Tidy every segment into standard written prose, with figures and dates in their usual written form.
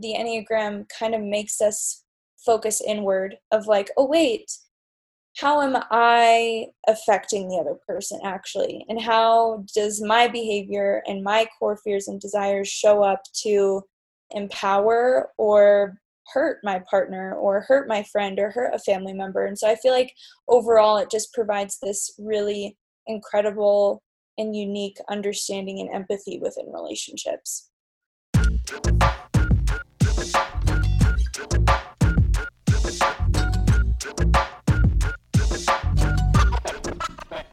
the Enneagram kind of makes us focus inward of like, oh, wait, how am I affecting the other person actually? And how does my behavior and my core fears and desires show up to empower or hurt my partner or hurt my friend or hurt a family member? And so I feel like overall it just provides this really incredible and unique understanding and empathy within relationships.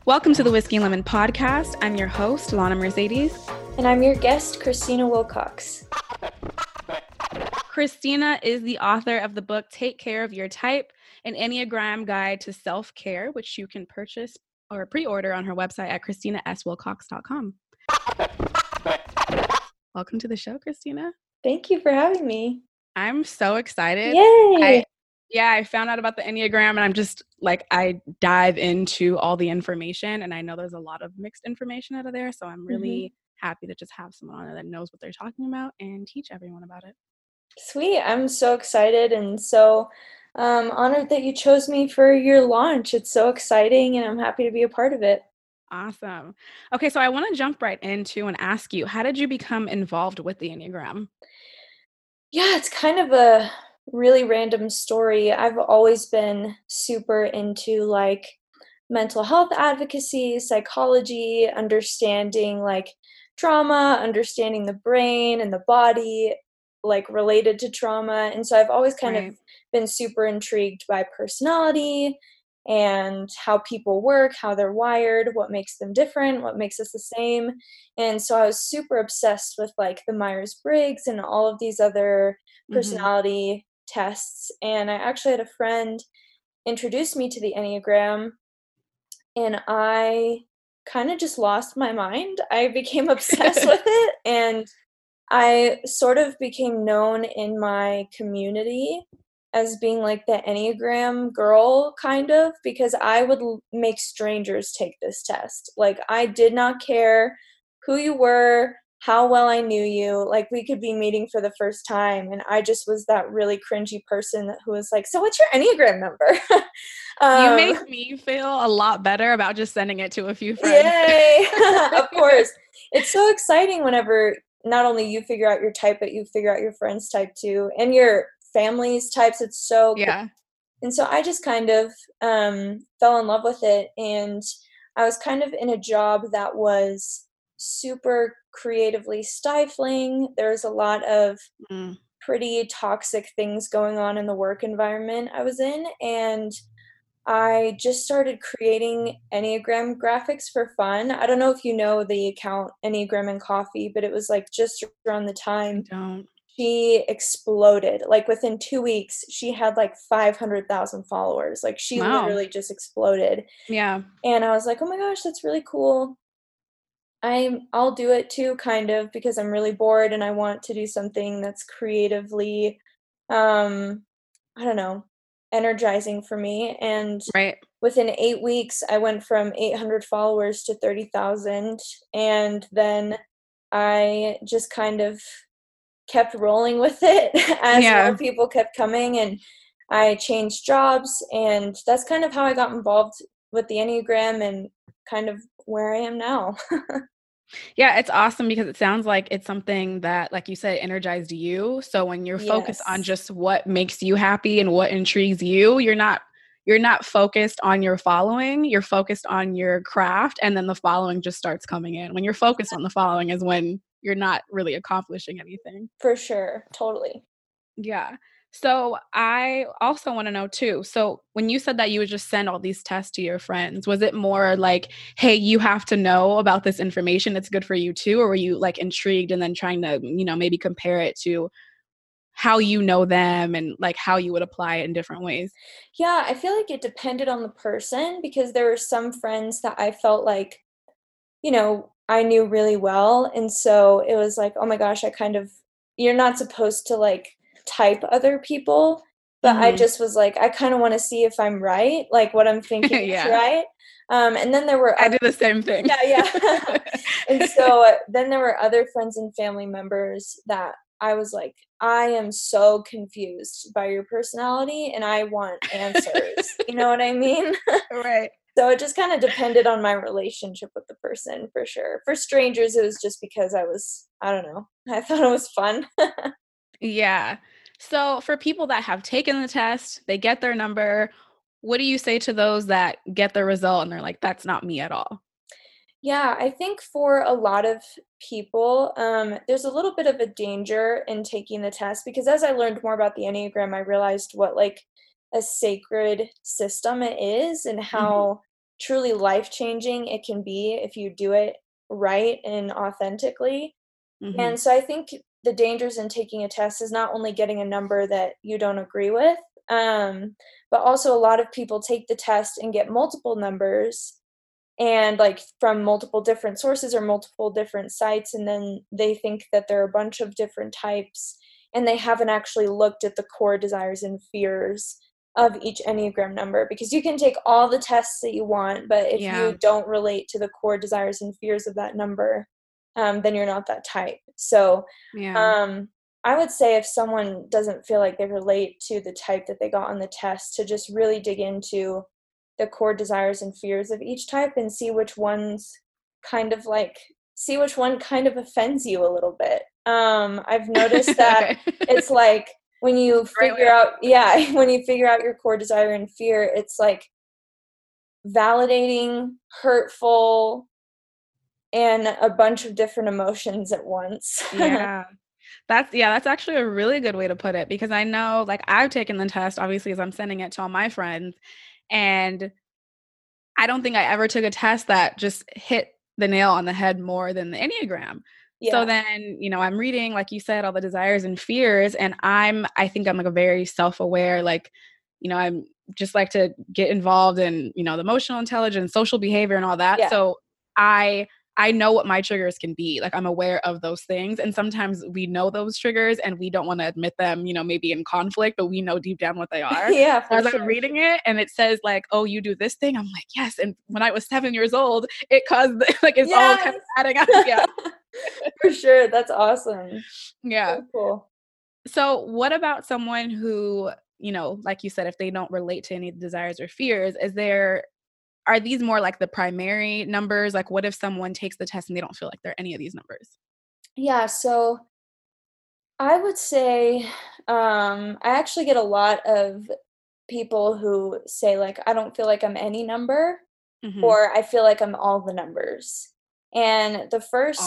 Welcome to the Whiskey and Lemon Podcast. I'm your host, Lana Mercedes. And I'm your guest, Christina Wilcox. Christina is the author of the book, Take Care of Your Type, an Enneagram Guide to Self-Care, which you can purchase or pre-order on her website at ChristinaSWilcox.com. Welcome to the show, Christina. Thank you for having me. I'm so excited. Yay! I found out about the Enneagram and I'm just like, I dive into all the information and I know there's a lot of mixed information out of there. So I'm really happy to just have someone on there that knows what they're talking about and teach everyone about it. Sweet. I'm so excited and so honored that you chose me for your launch. It's so exciting and I'm happy to be a part of it. Awesome. Okay. So I want to jump right into and ask you, how did you become involved with the Enneagram? Yeah, it's kind of a really random story. I've always been super into like mental health advocacy, psychology, understanding like trauma, understanding the brain and the body, like related to trauma. And so I've always kind of been super intrigued by personality and how people work, how they're wired, what makes them different, what makes us the same. And so I was super obsessed with like the Myers-Briggs and all of these other personality tests. And I actually had a friend introduce me to the Enneagram and I kind of just lost my mind. I became obsessed with it and I sort of became known in my community as being like the Enneagram girl, kind of, because I would make strangers take this test. Like, I did not care who you were, how well I knew you. Like, we could be meeting for the first time, and I just was that really cringy person who was like, so what's your Enneagram number? You make me feel a lot better about just sending it to a few friends. Yay! Of course. It's so exciting whenever not only you figure out your type, but you figure out your friend's type too, and your family's types. It's so cool. And so I just kind of fell in love with it. And I was kind of in a job that was super creatively stifling. There's a lot of pretty toxic things going on in the work environment I was in. And I just started creating Enneagram graphics for fun. I don't know if you know the account Enneagram and Coffee, but it was like just around the time she exploded. Like within 2 weeks, she had like 500,000 followers. Like she literally just exploded. Yeah. And I was like, oh my gosh, that's really cool. I'll do it too, kind of, because I'm really bored and I want to do something that's creatively, energizing for me. And within 8 weeks, I went from 800 followers to 30,000. And then I just kind of kept rolling with it as more people kept coming. And I changed jobs. And that's kind of how I got involved with the Enneagram and kind of where I am now. Yeah, it's awesome because it sounds like it's something that, like you said, energized you. So when you're focused on just what makes you happy and what intrigues you, you're not focused on your following, you're focused on your craft, and then the following just starts coming in. When you're focused on the following is when you're not really accomplishing anything. For sure. Totally. Yeah. So I also want to know too, so when you said that you would just send all these tests to your friends, was it more like, hey, you have to know about this information, it's good for you too? Or were you like intrigued and then trying to, maybe compare it to how you know them and like how you would apply it in different ways? Yeah, I feel like it depended on the person because there were some friends that I felt like, I knew really well. And so it was like, oh my gosh, you're not supposed to like type other people, but I just was like, I kind of want to see if I'm right, like what I'm thinking is right. And then there were I did the same thing. And so then there were other friends and family members that I was like, I am so confused by your personality and I want answers. You know what I mean? Right. So it just kind of depended on my relationship with the person for sure. For strangers, it was just because I don't know, I thought it was fun. Yeah. So for people that have taken the test, they get their number. What do you say to those that get the result and they're like, that's not me at all? Yeah, I think for a lot of people, there's a little bit of a danger in taking the test because as I learned more about the Enneagram, I realized what like a sacred system it is and how truly life-changing it can be if you do it right and authentically. Mm-hmm. And so I think the dangers in taking a test is not only getting a number that you don't agree with, but also a lot of people take the test and get multiple numbers and like from multiple different sources or multiple different sites. And then they think that there are a bunch of different types and they haven't actually looked at the core desires and fears of each Enneagram number, because you can take all the tests that you want, but if you don't relate to the core desires and fears of that number, then you're not that type. So, I would say if someone doesn't feel like they relate to the type that they got on the test, to just really dig into the core desires and fears of each type and see which one's kind of like, see which one kind of offends you a little bit. I've noticed that it's like when you figure out, when you figure out your core desire and fear, it's like validating, hurtful, and a bunch of different emotions at once. That's actually a really good way to put it, because I know like I've taken the test, obviously, as I'm sending it to all my friends, and I don't think I ever took a test that just hit the nail on the head more than the Enneagram. Yeah. So then, you know, I'm reading, like you said, all the desires and fears, and I think I'm like a very self-aware, like, you know, I'm just like to get involved in, you know, the emotional intelligence, social behavior and all that. Yeah. So I know what my triggers can be. Like I'm aware of those things. And sometimes we know those triggers and we don't want to admit them, you know, maybe in conflict, but we know deep down what they are. I was like reading it and it says like, oh, you do this thing. I'm like, yes. And when I was 7 years old, it caused like, it's all kind of adding up. Yeah. For sure. That's awesome. Yeah. So cool. So what about someone who, you know, like you said, if they don't relate to any desires or fears, are these more like the primary numbers? Like what if someone takes the test and they don't feel like they're any of these numbers? Yeah. So I would say, I actually get a lot of people who say like, I don't feel like I'm any number, or I feel like I'm all the numbers. And the first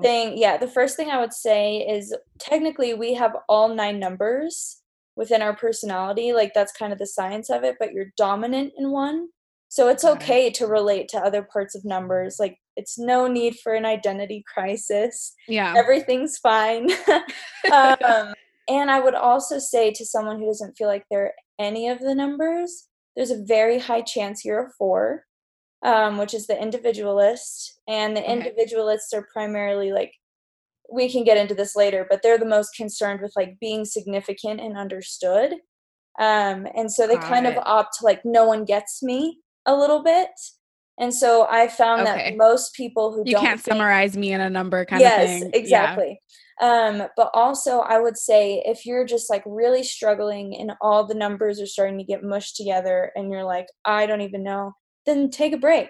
thing, the first thing I would say is technically we have all 9 numbers within our personality. Like that's kind of the science of it, but you're dominant in one. So it's okay to relate to other parts of numbers. Like it's no need for an identity crisis. Yeah. Everything's fine. And I would also say to someone who doesn't feel like they're any of the numbers, there's a very high chance you're a 4, which is the individualist. And the individualists are primarily like, we can get into this later, but they're the most concerned with like being significant and understood. And so they kind of opt like, no one gets me a little bit. And so I found that most people who you can't summarize me in a number kind of thing. Yes, exactly. Yeah. But also I would say if you're just like really struggling and all the numbers are starting to get mushed together and you're like, I don't even know, then take a break.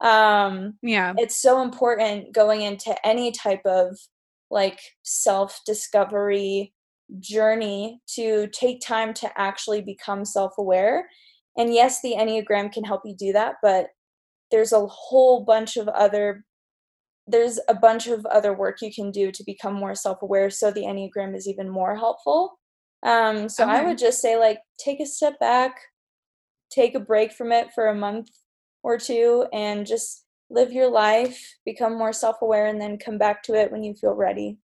It's so important going into any type of like self-discovery journey to take time to actually become self-aware. And yes, the Enneagram can help you do that, but there's a bunch of other work you can do to become more self-aware. So the Enneagram is even more helpful. I would just say like, take a step back, take a break from it for a month or 2 and just live your life, become more self-aware, and then come back to it when you feel ready.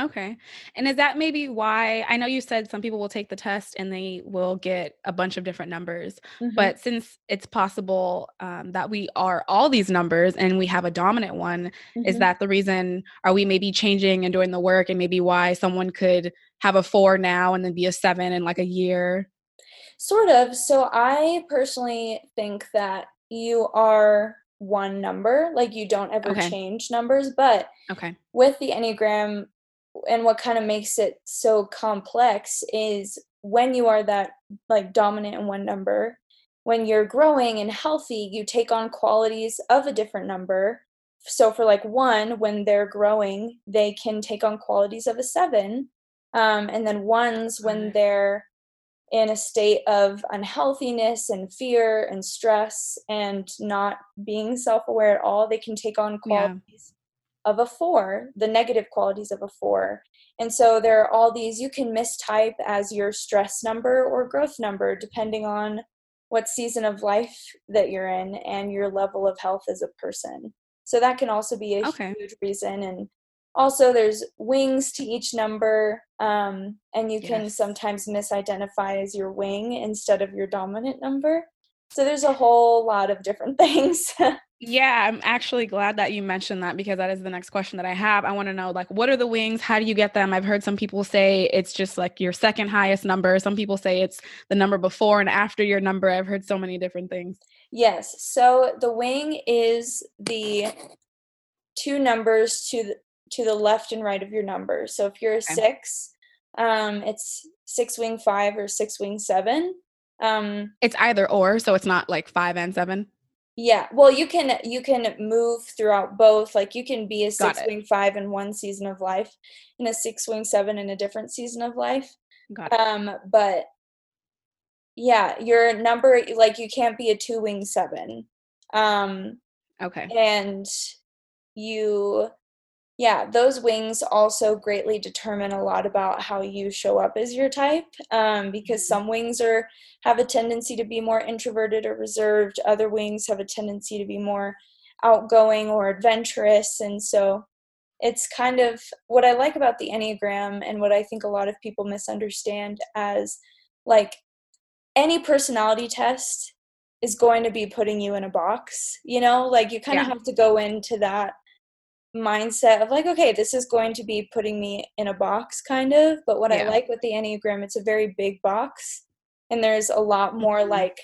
Okay. And is that maybe why, I know you said some people will take the test and they will get a bunch of different numbers, but since it's possible that we are all these numbers and we have a dominant one, is that the reason, are we maybe changing and doing the work and maybe why someone could have a 4 now and then be a 7 in like a year? Sort of. So I personally think that you are one number, like you don't ever change numbers, but with the Enneagram, and what kind of makes it so complex is when you are that like dominant in one number, when you're growing and healthy, you take on qualities of a different number. So for like one, when they're growing, they can take on qualities of a seven. And then ones, when they're in a state of unhealthiness and fear and stress and not being self-aware at all, they can take on qualities of a four, the negative qualities of a four. And so there are all these, you can mistype as your stress number or growth number, depending on what season of life that you're in and your level of health as a person. So that can also be a huge reason. And also there's wings to each number, and you can sometimes misidentify as your wing instead of your dominant number. So there's a whole lot of different things. Yeah, I'm actually glad that you mentioned that, because that is the next question that I have. I want to know, like, what are the wings? How do you get them? I've heard some people say it's just like your second highest number. Some people say it's the number before and after your number. I've heard so many different things. Yes. So the wing is the two numbers to the left and right of your number. So if you're a six, it's 6 wing 5 or 6 wing 7. It's either or, so it's not like 5 and 7. Yeah. Well, you can move throughout both. Like you can be a 6 wing 5 in one season of life and a 6 wing 7 in a different season of life. Got it. But yeah, your number, like you can't be a 2 wing 7. Okay. And those wings also greatly determine a lot about how you show up as your type, because some wings have a tendency to be more introverted or reserved. Other wings have a tendency to be more outgoing or adventurous. And so it's kind of what I like about the Enneagram and what I think a lot of people misunderstand as like any personality test is going to be putting you in a box, you know, like you kind of have to go into that mindset of like, okay, this is going to be putting me in a box kind of. But what I like with the Enneagram, it's a very big box and there's a lot more like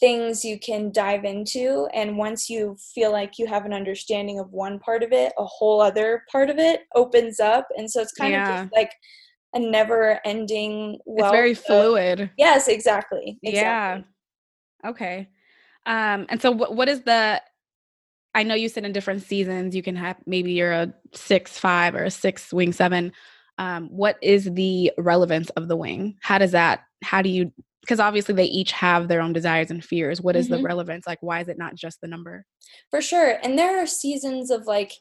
things you can dive into. And once you feel like you have an understanding of one part of it, a whole other part of it opens up. And so it's kind of just like a never ending. It's very fluid. Yes, exactly. Yeah. Okay. And so what is the, I know you said in different seasons, you can have, maybe you're a 6-5 or a 6 wing 7. What is the relevance of the wing? Because obviously they each have their own desires and fears. What is the relevance? Like, why is it not just the number? For sure. And there are seasons of like,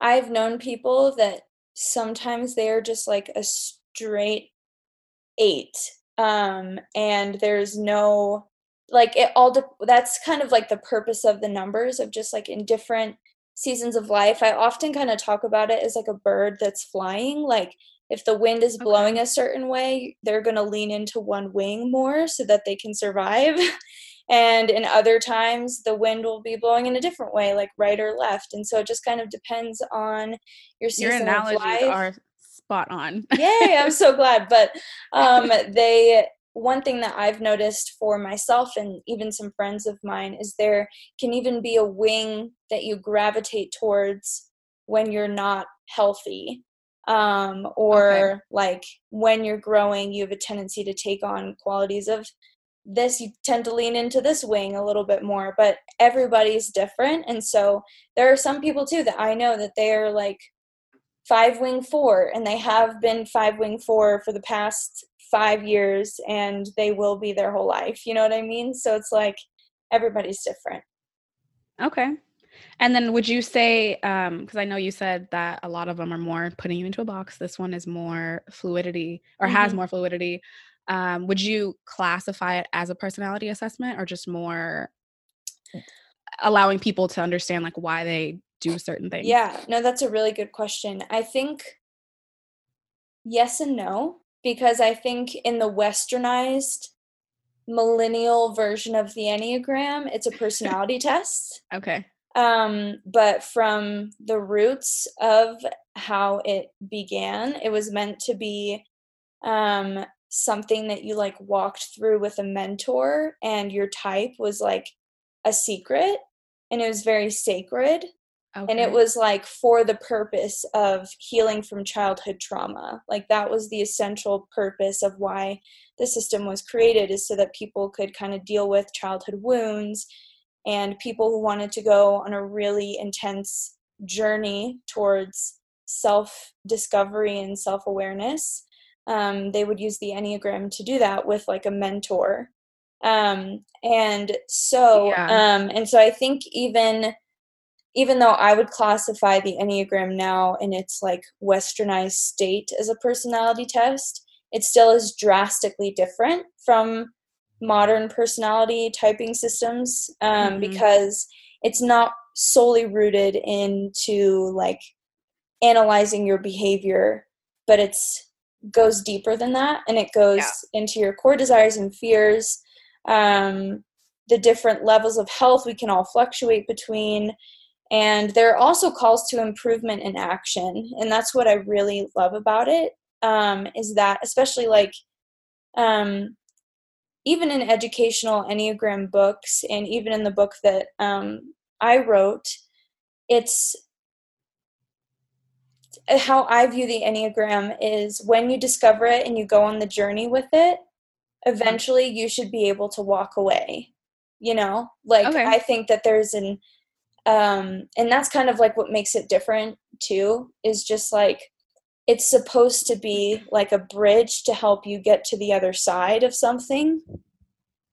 I've known people that sometimes they are just like a straight 8. And there's no, like it all, that's kind of like the purpose of the numbers, of just like in different seasons of life. I often kind of talk about it as like a bird that's flying. Like if the wind is blowing a certain way, they're going to lean into one wing more so that they can survive. And in other times the wind will be blowing in a different way, like right or left. And so it just kind of depends on your season of life. Your analogies are spot on. Yay. I'm so glad. But one thing that I've noticed for myself and even some friends of mine is there can even be a wing that you gravitate towards when you're not healthy, like when you're growing, you have a tendency to take on qualities of this. You tend to lean into this wing a little bit more, but everybody's different. And so there are some people too that I know that they are like 5 wing 4, and they have been 5 wing 4 for the past 5 years, and they will be their whole life. You know what I mean? So it's like everybody's different. Okay. And then would you say, because I know you said that a lot of them are more putting you into a box. This one is more fluidity or has more fluidity. Would you classify it as a personality assessment or just more allowing people to understand like why they do certain things? Yeah. No, that's a really good question. I think yes and no. Because I think in the westernized millennial version of the Enneagram, it's a personality test. Okay. But from the roots of how it began, it was meant to be something that you like walked through with a mentor, and your type was like a secret and it was very sacred. Okay. And it was like for the purpose of healing from childhood trauma. Like that was the essential purpose of why the system was created, is so that people could kind of deal with childhood wounds, and people who wanted to go on a really intense journey towards self-discovery and self-awareness, they would use the Enneagram to do that with like a mentor. And so I think even though I would classify the Enneagram now in its like westernized state as a personality test, it still is drastically different from modern personality typing systems, because it's not solely rooted into like analyzing your behavior, but it's goes deeper than that, and it goes into your core desires and fears, the different levels of health we can all fluctuate between. And there are also calls to improvement in action. And that's what I really love about it, is that especially like even in educational Enneagram books, and even in the book that I wrote, it's how I view the Enneagram is when you discover it and you go on the journey with it, eventually you should be able to walk away, you know? Like I think that there's an... and that's kind of like what makes it different too, is just like, it's supposed to be like a bridge to help you get to the other side of something,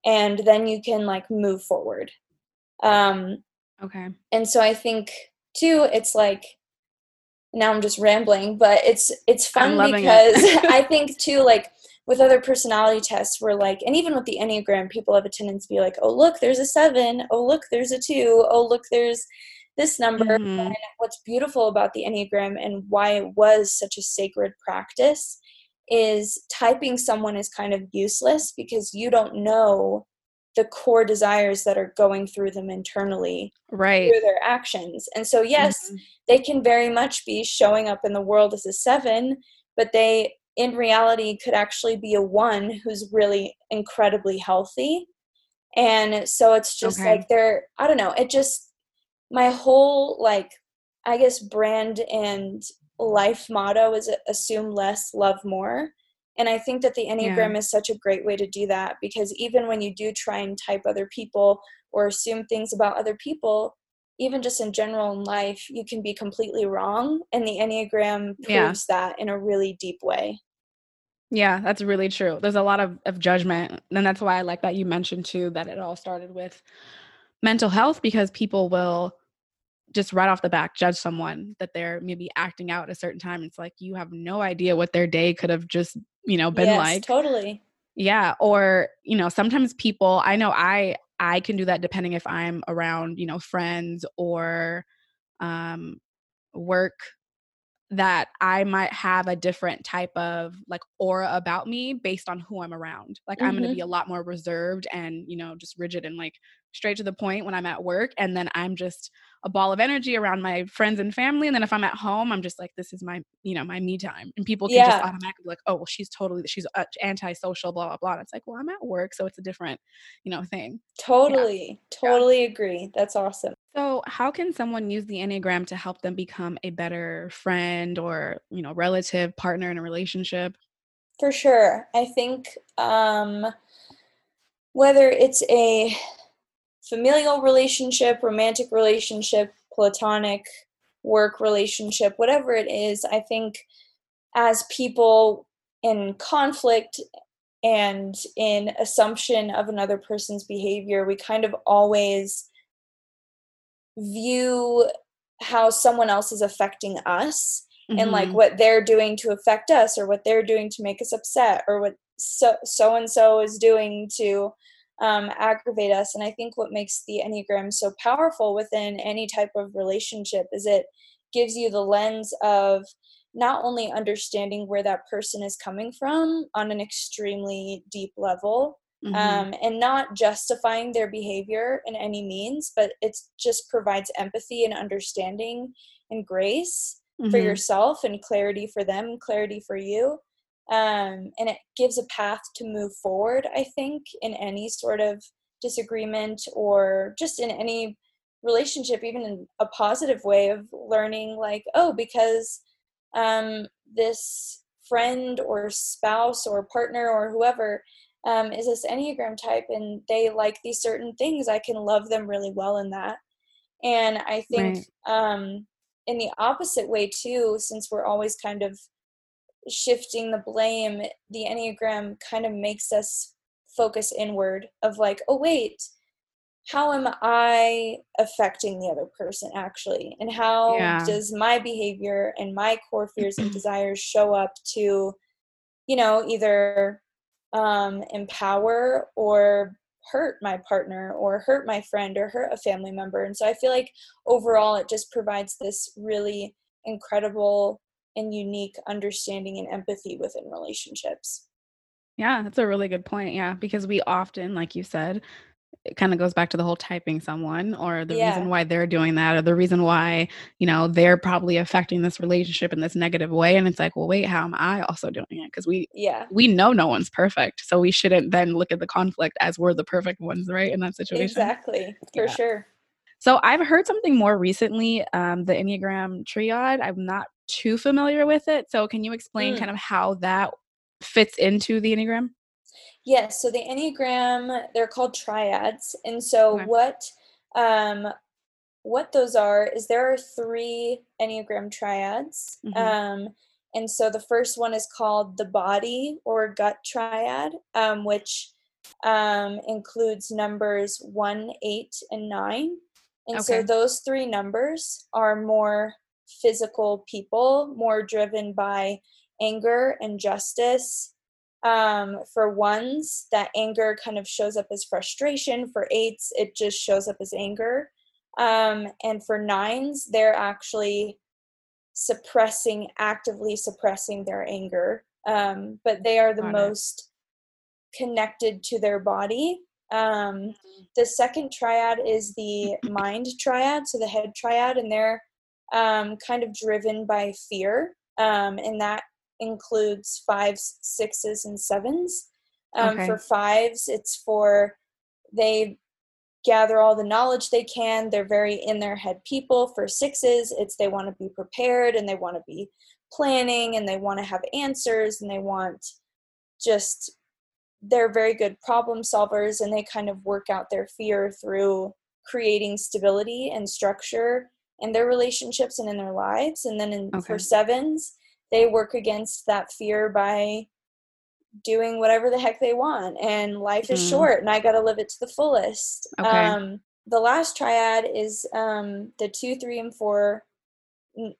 and then you can like move forward. And so I think too, it's like, now I'm just rambling, but it's fun because I think too, like with other personality tests, we're like, and even with the Enneagram, people have a tendency to be like, oh, look, there's a 7. Oh, look, there's a 2. Oh, look, there's this number. And what's beautiful about the Enneagram and why it was such a sacred practice is typing someone is kind of useless because you don't know the core desires that are going through them internally through their actions. And so, yes, they can very much be showing up in the world as a 7, but they in reality could actually be a 1 who's really incredibly healthy. And so it's just like they're, I don't know, it just, my whole like, I guess brand and life motto is assume less, love more. And I think that the Enneagram is such a great way to do that, because even when you do try and type other people or assume things about other people, even just in general in life, you can be completely wrong. And the Enneagram proves that in a really deep way. Yeah, that's really true. There's a lot of judgment. And that's why I like that you mentioned too, that it all started with mental health, because people will just right off the bat judge someone that they're maybe acting out at a certain time. It's like, you have no idea what their day could have just, you know, been like. Totally. Yeah. Or, you know, sometimes people, I know I can do that depending if I'm around, you know, friends or work, that I might have a different type of like aura about me based on who I'm around. Like I'm going to be a lot more reserved and, you know, just rigid and like straight to the point when I'm at work. And then I'm just a ball of energy around my friends and family. And then if I'm at home, I'm just like, this is my, you know, my me time. And people can just automatically be like, oh, well, she's antisocial, blah, blah, blah. And it's like, well, I'm at work, so it's a different, you know, thing. Totally agree. That's awesome. So how can someone use the Enneagram to help them become a better friend or, you know, relative, partner in a relationship? For sure. I think whether it's a familial relationship, romantic relationship, platonic work relationship, whatever it is, I think as people in conflict and in assumption of another person's behavior, we kind of always view how someone else is affecting us and like what they're doing to affect us, or what they're doing to make us upset, or what so-and-so is doing to aggravate us. And I think what makes the Enneagram so powerful within any type of relationship is it gives you the lens of not only understanding where that person is coming from on an extremely deep level, and not justifying their behavior in any means, but it just provides empathy and understanding and grace for yourself, and clarity for them, and clarity for you. And it gives a path to move forward, I think, in any sort of disagreement or just in any relationship, even in a positive way, of learning like, oh, because this friend or spouse or partner or whoever is this Enneagram type and they like these certain things, I can love them really well in that. And I think in the opposite way too, since we're always kind of shifting the blame, the Enneagram kind of makes us focus inward of like, oh wait, how am I affecting the other person actually? And how does my behavior and my core fears and desires show up to, you know, either empower or hurt my partner or hurt my friend or hurt a family member? And so I feel like overall it just provides this really incredible and unique understanding and empathy within relationships. Yeah, that's a really good point. Yeah, because we often, like you said, it kind of goes back to the whole typing someone or the reason why they're doing that or the reason why, you know, they're probably affecting this relationship in this negative way. And it's like, well, wait, how am I also doing it? Because we know no one's perfect. So we shouldn't then look at the conflict as we're the perfect ones, right? In that situation. Exactly. For sure. So I've heard something more recently, the Enneagram triad. I'm not too familiar with it. So can you explain kind of how that fits into the Enneagram? Yes. So the Enneagram, they're called triads. And so what those are is there are three Enneagram triads. Mm-hmm. And so the first one is called the body or gut triad, which includes numbers 1, 8, and 9. And so those three numbers are more physical people, more driven by anger and justice. For ones, that anger kind of shows up as frustration. For 8s, it just shows up as anger. And for 9s, they're actually actively suppressing their anger. But they are the most connected to their body. The second triad is the mind triad, so the head triad, and they're kind of driven by fear. And that includes 5s, 6s, and 7s. For 5s, it's for they gather all the knowledge they can. They're very in their head people. For 6s, it's they want to be prepared and they want to be planning and they want to have answers and they want just, they're very good problem solvers and they kind of work out their fear through creating stability and structure in their relationships and in their lives. And then for 7s, they work against that fear by doing whatever the heck they want. And life is short and I got to live it to the fullest. Okay. The last triad is the 2, 3, and 4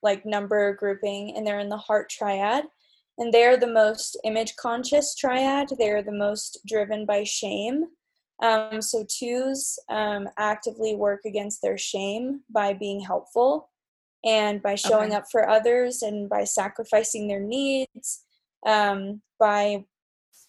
like number grouping. And they're in the heart triad. And they're the most image conscious triad. They're the most driven by shame. So 2s actively work against their shame by being helpful and by showing up for others and by sacrificing their needs, by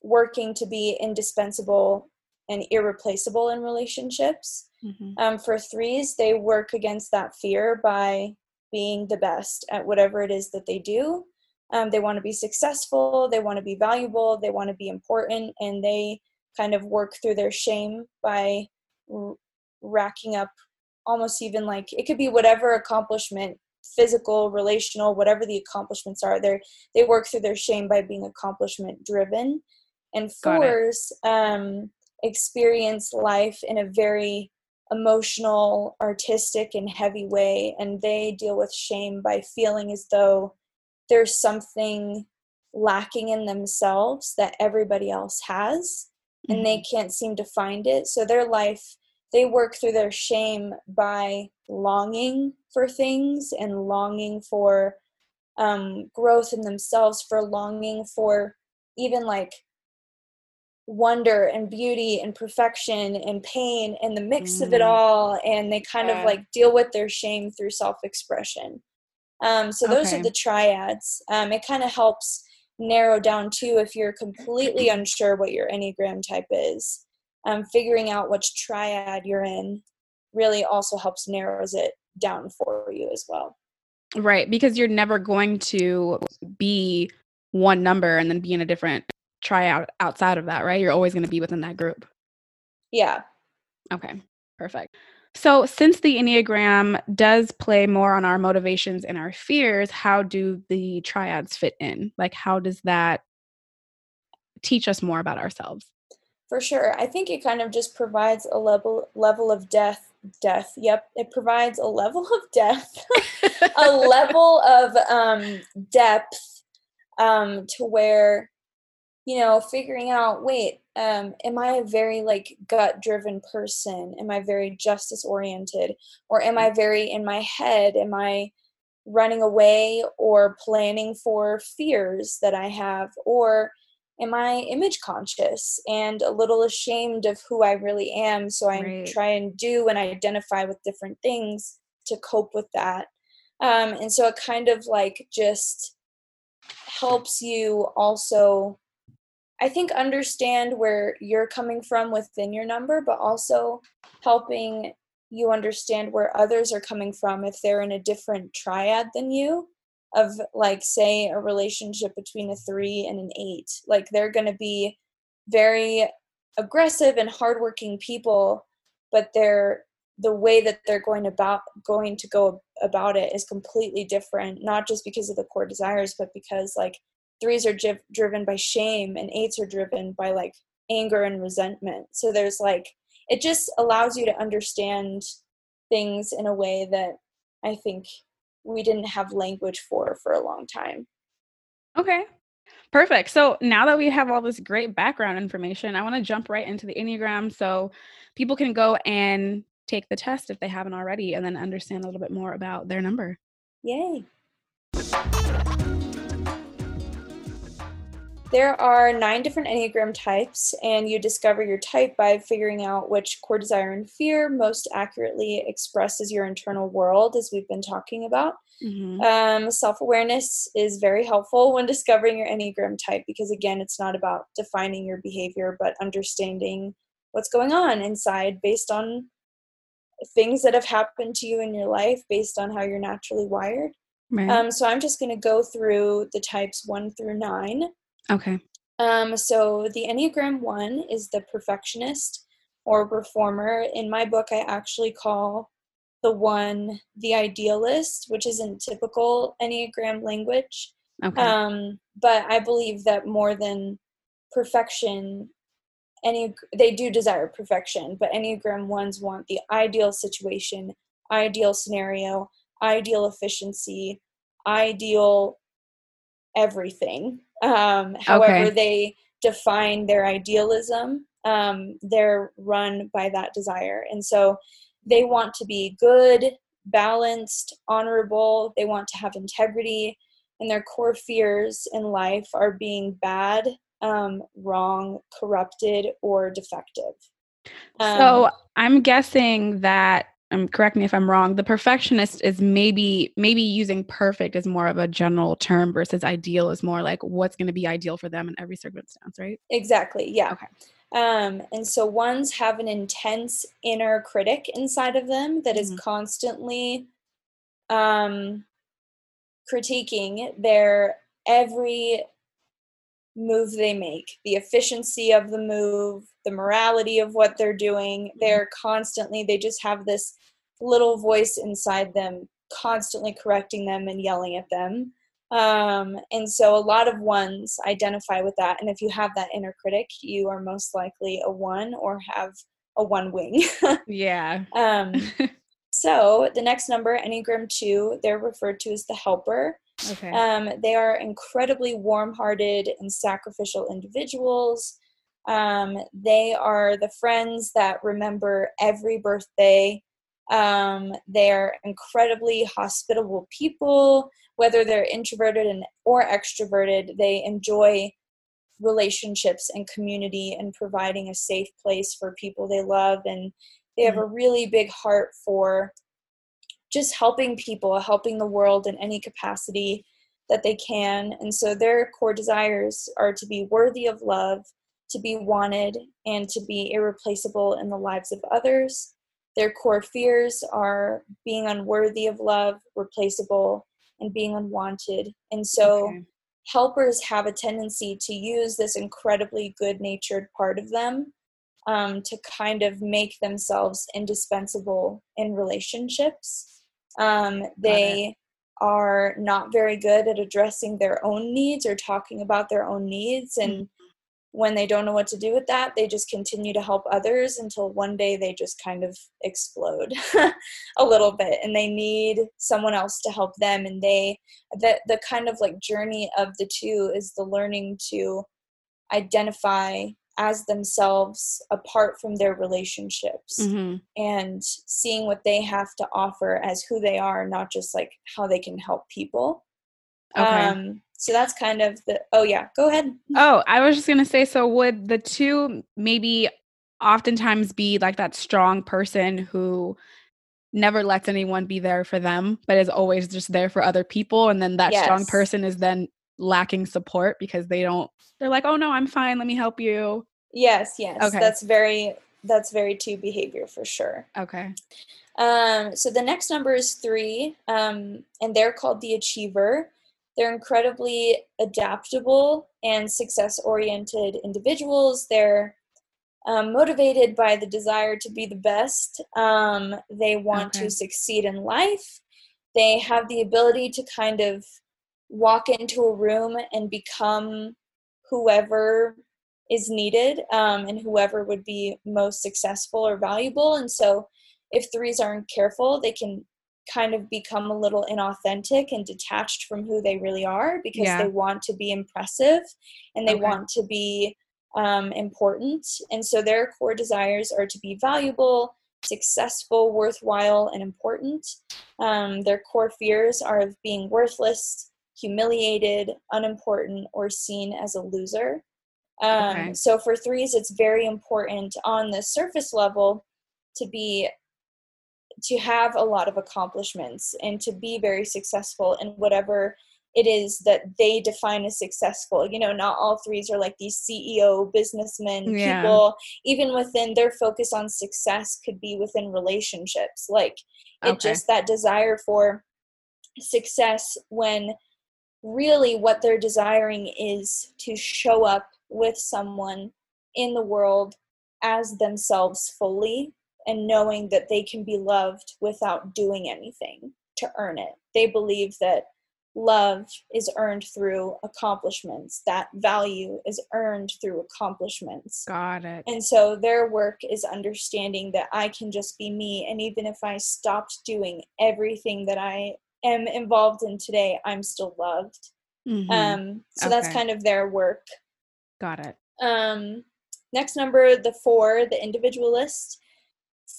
working to be indispensable and irreplaceable in relationships. Mm-hmm. For 3s, they work against that fear by being the best at whatever it is that they do. They want to be successful, they want to be valuable, they want to be important, and they kind of work through their shame by racking up almost even like, it could be whatever accomplishment, physical, relational, whatever the accomplishments are. They work through their shame by being accomplishment driven. And 4s experience life in a very emotional, artistic, and heavy way. And they deal with shame by feeling as though there's something lacking in themselves that everybody else has, and they can't seem to find it. So their life, they work through their shame by longing for things and longing for growth in themselves, for longing for even like wonder and beauty and perfection and pain and the mix of it all. And they kind of like deal with their shame through self-expression. So those are the triads. It kind of helps narrow down too, if you're completely unsure what your Enneagram type is, figuring out which triad you're in really also helps narrows it down for you as well. Right. Because you're never going to be one number and then be in a different triad outside of that, right? You're always going to be within that group. Yeah. Okay. Perfect. So since the Enneagram does play more on our motivations and our fears, how do the triads fit in? Like, how does that teach us more about ourselves? For sure. I think it kind of just provides a level of depth. Yep. It provides a level of depth, a level of depth to where, you know, figuring out, wait, am I a very like gut driven person? Am I very justice oriented? Or am I very in my head? Am I running away or planning for fears that I have? Or am I image conscious and a little ashamed of who I really am? So I try and do and identify with different things to cope with that. And so it kind of like just helps you also, I think, understand where you're coming from within your number, but also helping you understand where others are coming from if they're in a different triad than you, of like, say, a relationship between a 3 and an 8. Like, they're going to be very aggressive and hardworking people, but the way that they're going to go about it is completely different, not just because of the core desires, but because like 3s are driven by shame and 8s are driven by like anger and resentment. So there's like, it just allows you to understand things in a way that I think we didn't have language for a long time. Okay, perfect. So now that we have all this great background information, I want to jump right into the Enneagram so people can go and take the test if they haven't already and then understand a little bit more about their number. Yay. There are 9 different Enneagram types, and you discover your type by figuring out which core desire and fear most accurately expresses your internal world, as we've been talking about. Mm-hmm. Self-awareness is very helpful when discovering your Enneagram type because, again, it's not about defining your behavior, but understanding what's going on inside based on things that have happened to you in your life, based on how you're naturally wired. Right. So I'm just going to go through the types 1 through 9. Okay. So the Enneagram 1 is the perfectionist or performer. In my book, I actually call the 1 the idealist, which isn't typical Enneagram language. Okay. But I believe that more than perfection, they do desire perfection, but Enneagram 1s want the ideal situation, ideal scenario, ideal efficiency, ideal everything. However, they define their idealism, they're run by that desire. And so they want to be good, balanced, honorable. They want to have integrity, and their core fears in life are being bad, wrong, corrupted, or defective. So I'm guessing that, correct me if I'm wrong, the perfectionist is maybe using perfect as more of a general term versus ideal is more like what's going to be ideal for them in every circumstance, right? Exactly. Yeah. Okay. And so 1s have an intense inner critic inside of them that is constantly critiquing their every move they make, the efficiency of the move, the morality of what they're doing. They're constantly, they just have this little voice inside them constantly correcting them and yelling at them. And so a lot of 1s identify with that. And if you have that inner critic, you are most likely a 1 or have a 1 wing. Yeah. So the next number, Enneagram 2, they're referred to as the helper. Okay. They are incredibly warm-hearted and sacrificial individuals. They are the friends that remember every birthday. They are incredibly hospitable people, whether they're introverted or extroverted. They enjoy relationships and community and providing a safe place for people they love. And they have a really big heart for just helping people, helping the world in any capacity that they can. And so their core desires are to be worthy of love, to be wanted, and to be irreplaceable in the lives of others. Their core fears are being unworthy of love, replaceable, and being unwanted. And so helpers have a tendency to use this incredibly good-natured part of them to kind of make themselves indispensable in relationships. They are not very good at addressing their own needs or talking about their own needs. And when they don't know what to do with that, they just continue to help others until one day they just kind of explode a little bit, and they need someone else to help them. And the kind of like journey of the two is the learning to identify as themselves apart from their relationships and seeing what they have to offer as who they are, not just like how they can help people. So that's kind of the, go ahead. Oh, I was just going to say, so would the two maybe oftentimes be like that strong person who never lets anyone be there for them, but is always just there for other people? And then that strong person is then lacking support because they're like, oh no, I'm fine. Let me help you. Yes. Okay. That's very two behavior for sure. Okay. So the next number is 3, and they're called the achiever. They're incredibly adaptable and success-oriented individuals. They're motivated by the desire to be the best. They want to succeed in life. They have the ability to kind of walk into a room and become whoever is needed, and whoever would be most successful or valuable. And so if 3s aren't careful, they can kind of become a little inauthentic and detached from who they really are because they want to be impressive and they want to be important. And so their core desires are to be valuable, successful, worthwhile, and important. Their core fears are of being worthless, humiliated, unimportant, or seen as a loser. So for 3s, it's very important on the surface level to have a lot of accomplishments and to be very successful in whatever it is that they define as successful. You know, not all 3s are like these CEO, businessmen, people. Even within their focus on success could be within relationships. Like it just that desire for success when really what they're desiring is to show up with someone in the world as themselves fully, and knowing that they can be loved without doing anything to earn it. They believe that love is earned through accomplishments, that value is earned through accomplishments. Got it. And so their work is understanding that I can just be me, and even if I stopped doing everything that I am involved in today, I'm still loved. So that's kind of their work. Got it. Next number, the 4, the individualist.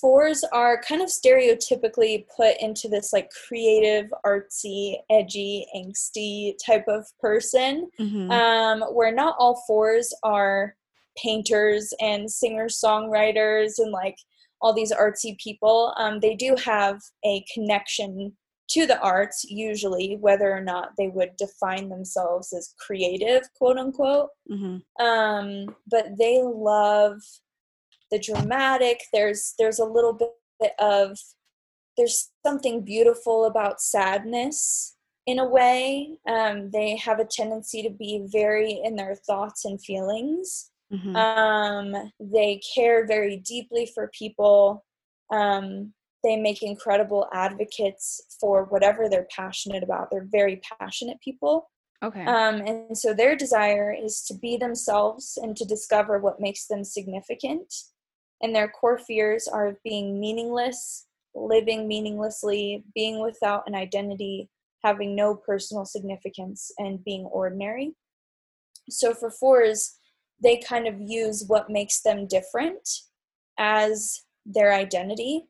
4s are kind of stereotypically put into this like creative, artsy, edgy, angsty type of person, where not all 4s are painters and singer-songwriters and like all these artsy people. They do have a connection to the arts, usually, whether or not they would define themselves as creative, quote unquote. But they love the dramatic. There's a little bit of, there's something beautiful about sadness in a way. They have a tendency to be very in their thoughts and feelings. They care very deeply for people. They make incredible advocates for whatever they're passionate about. They're very passionate people. And so their desire is to be themselves and to discover what makes them significant. And their core fears are of being meaningless, living meaninglessly, being without an identity, having no personal significance, and being ordinary. So for 4s, they kind of use what makes them different as their identity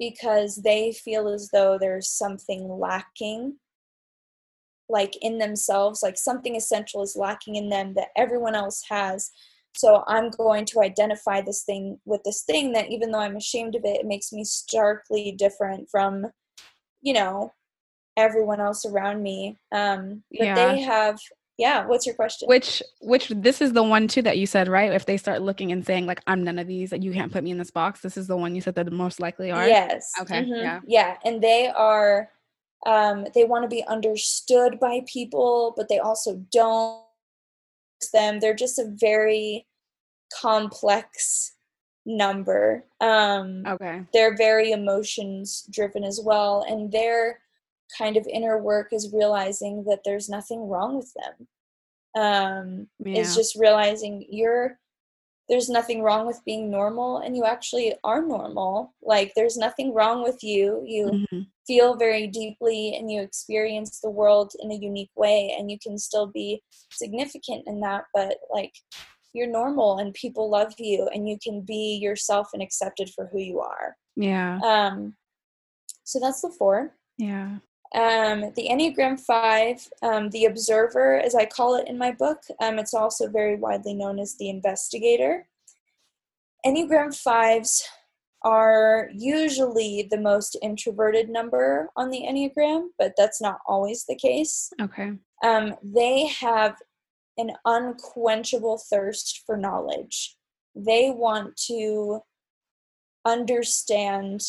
because they feel as though there's something lacking, like in themselves, like something essential is lacking in them that everyone else has. So I'm going to identify this thing with this thing that even though I'm ashamed of it, it makes me starkly different from, you know, everyone else around me. They have, what's your question? Which this is the one too that you said, right? If they start looking and saying like, I'm none of these, like you can't put me in this box. This is the one you said that the most likely are. Yes. Okay. Yeah. And they are, they want to be understood by people, but they also don't. They're just a very complex number. Okay. They're very emotions driven as well. And their kind of inner work is realizing that there's nothing wrong with them. It's just realizing there's nothing wrong with being normal, and you actually are normal. Like, there's nothing wrong with you. You mm-hmm. feel very deeply and you experience the world in a unique way, and you can still be significant in that, but like, you're normal and people love you and you can be yourself and accepted for who you are. Yeah. So that's the 4. Yeah. The Enneagram 5, the observer, as I call it in my book, it's also very widely known as the investigator. Enneagram 5s are usually the most introverted number on the Enneagram, but that's not always the case. Okay. They have an unquenchable thirst for knowledge. They want to understand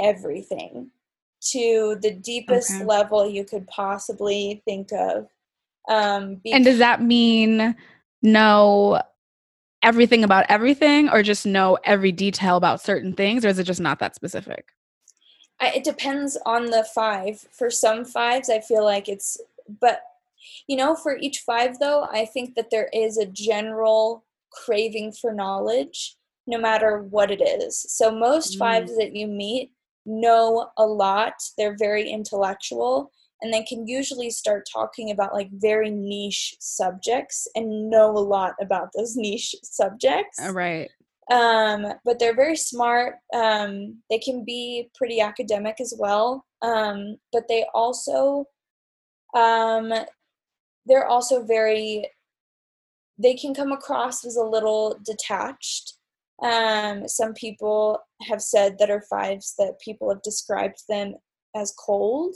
everything to the deepest okay. level you could possibly think of. And does that mean know everything about everything, or just know every detail about certain things, or is it just not that specific? It depends on the 5. For some 5s, I feel like it's, but you know, for each 5 though, I think that there is a general craving for knowledge, no matter what it is. So most 5s that you meet know a lot. They're very intellectual, and they can usually start talking about like very niche subjects and know a lot about those niche subjects. All right. But they're very smart. They can be pretty academic as well. But they also, they're also very, they can come across as a little detached. Some people have said that are 5s that people have described them as cold,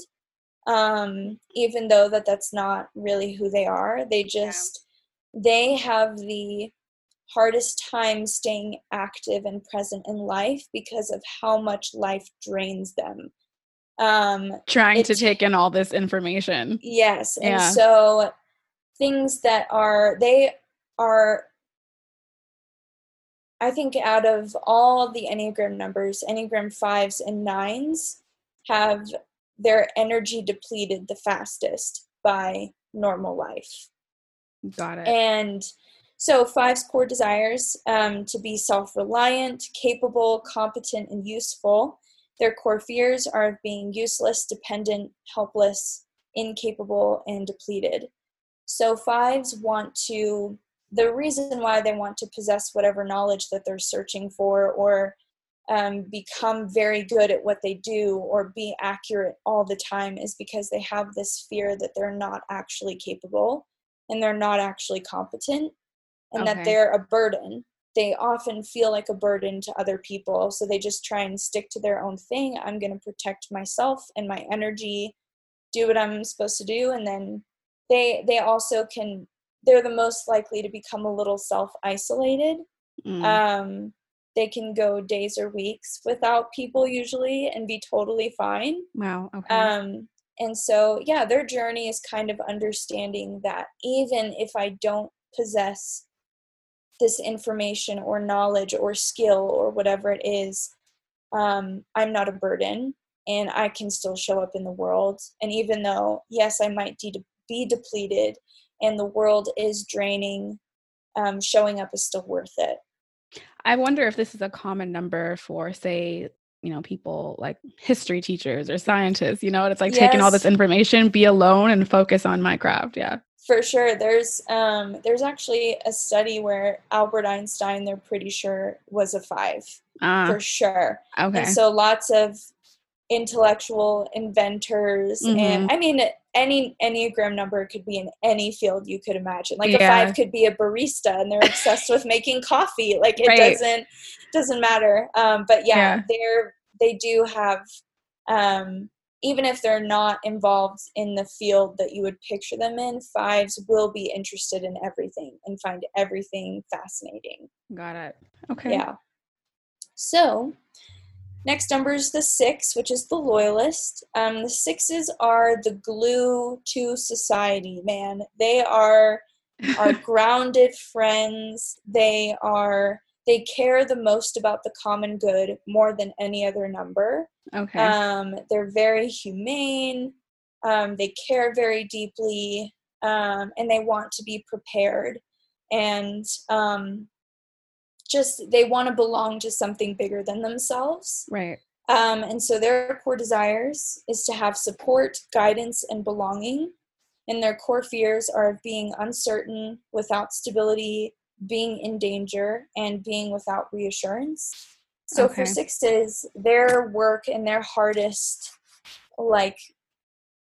even though that's not really who they are. They just, they have the hardest time staying active and present in life because of how much life drains them. Trying to take in all this information. Yes. And so things that are, they are, I think out of all the Enneagram numbers, Enneagram 5s and 9s have their energy depleted the fastest by normal life. Got it. And so 5's core desires, to be self-reliant, capable, competent, and useful. Their core fears are of being useless, dependent, helpless, incapable, and depleted. So 5's want to, the reason why they want to possess whatever knowledge that they're searching for, or become very good at what they do, or be accurate all the time, is because they have this fear that they're not actually capable and they're not actually competent, and that they're a burden. They often feel like a burden to other people, so they just try and stick to their own thing. I'm going to protect myself and my energy, do what I'm supposed to do, and then they also can, they're the most likely to become a little self-isolated. They can go days or weeks without people usually and be totally fine. Wow. Okay. And so, yeah, their journey is kind of understanding that even if I don't possess this information or knowledge or skill or whatever it is, I'm not a burden and I can still show up in the world. And even though, yes, I might be depleted, and the world is draining, showing up is still worth it. I wonder if this is a common number for, say, you know, people like history teachers or scientists, you know, and it's like taking all this information, be alone and focus on my craft. Yeah, for sure. There's actually a study where Albert Einstein, they're pretty sure, was a 5 for sure. Okay. And so lots of intellectual inventors and I mean, any Enneagram number could be in any field you could imagine. Like a 5 could be a barista and they're obsessed with making coffee. Like it doesn't matter. But they do have, even if they're not involved in the field that you would picture them in, 5s will be interested in everything and find everything fascinating. Got it. Okay. Yeah. So next number is the 6, which is the loyalist. The 6s are the glue to society, man. They are grounded friends. They are, They care the most about the common good more than any other number. Okay. They're very humane. They care very deeply, and they want to be prepared, and just they want to belong to something bigger than themselves. Right. And so their core desires is to have support, guidance, and belonging. And their core fears are of being uncertain, without stability, being in danger, and being without reassurance. So okay. For sixes, their work and their hardest, like,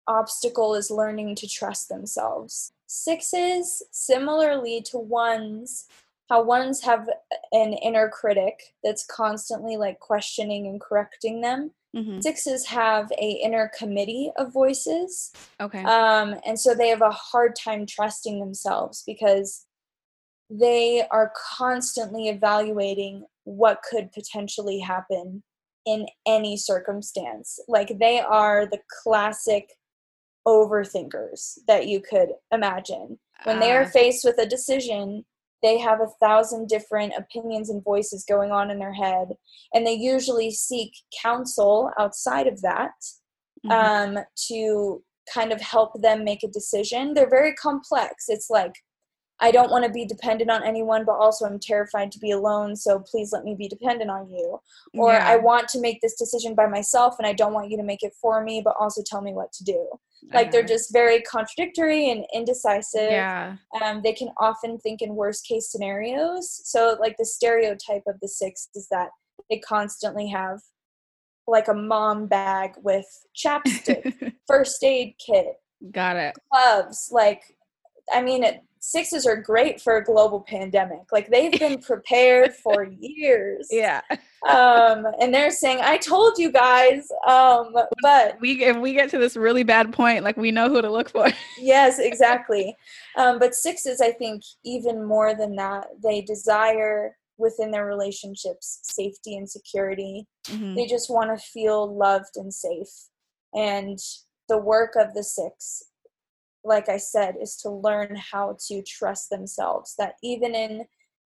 obstacle is learning to trust themselves. Sixes, similarly to ones, how ones have an inner critic that's constantly like questioning and correcting them. Mm-hmm. Sixes have a inner committee of voices. Okay. And so they have a hard time trusting themselves because they are constantly evaluating what could potentially happen in any circumstance. Like, they are the classic overthinkers that you could imagine. When they are faced with a decision, they have 1,000 different opinions and voices going on in their head, and they usually seek counsel outside of that, mm-hmm. To kind of help them make a decision. They're very complex. It's like, I don't want to be dependent on anyone, but also I'm terrified to be alone, so please let me be dependent on you. Or yeah. I want to make this decision by myself, and I don't want you to make it for me, but also tell me what to do. Like, they're just very contradictory and indecisive. Yeah. They can often think in worst case scenarios. So, like, the stereotype of the six is that they constantly have, like, a mom bag with chapstick, first aid kit. Got it. Gloves. Like, I mean, sixes are great for a global pandemic. Like, they've been prepared for years. Yeah. And they're saying, I told you guys, but if we get to this really bad point, like, we know who to look for. Yes, exactly. But sixes, I think, even more than that, they desire within their relationships safety and security. Mm-hmm. They just want to feel loved and safe. And the work of the six, like I said, is to learn how to trust themselves, that even in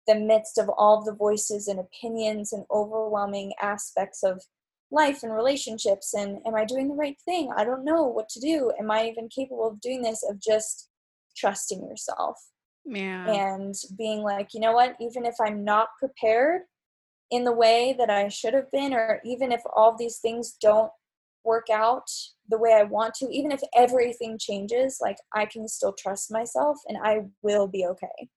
the midst of all the voices and opinions and overwhelming aspects of life and relationships, and am I doing the right thing? I don't know what to do. Am I even capable of doing this? Of just trusting yourself. Yeah. And being like, you know what, even if I'm not prepared in the way that I should have been, or even if all these things don't work out the way I want to, even if everything changes, like, I can still trust myself and I will be okay.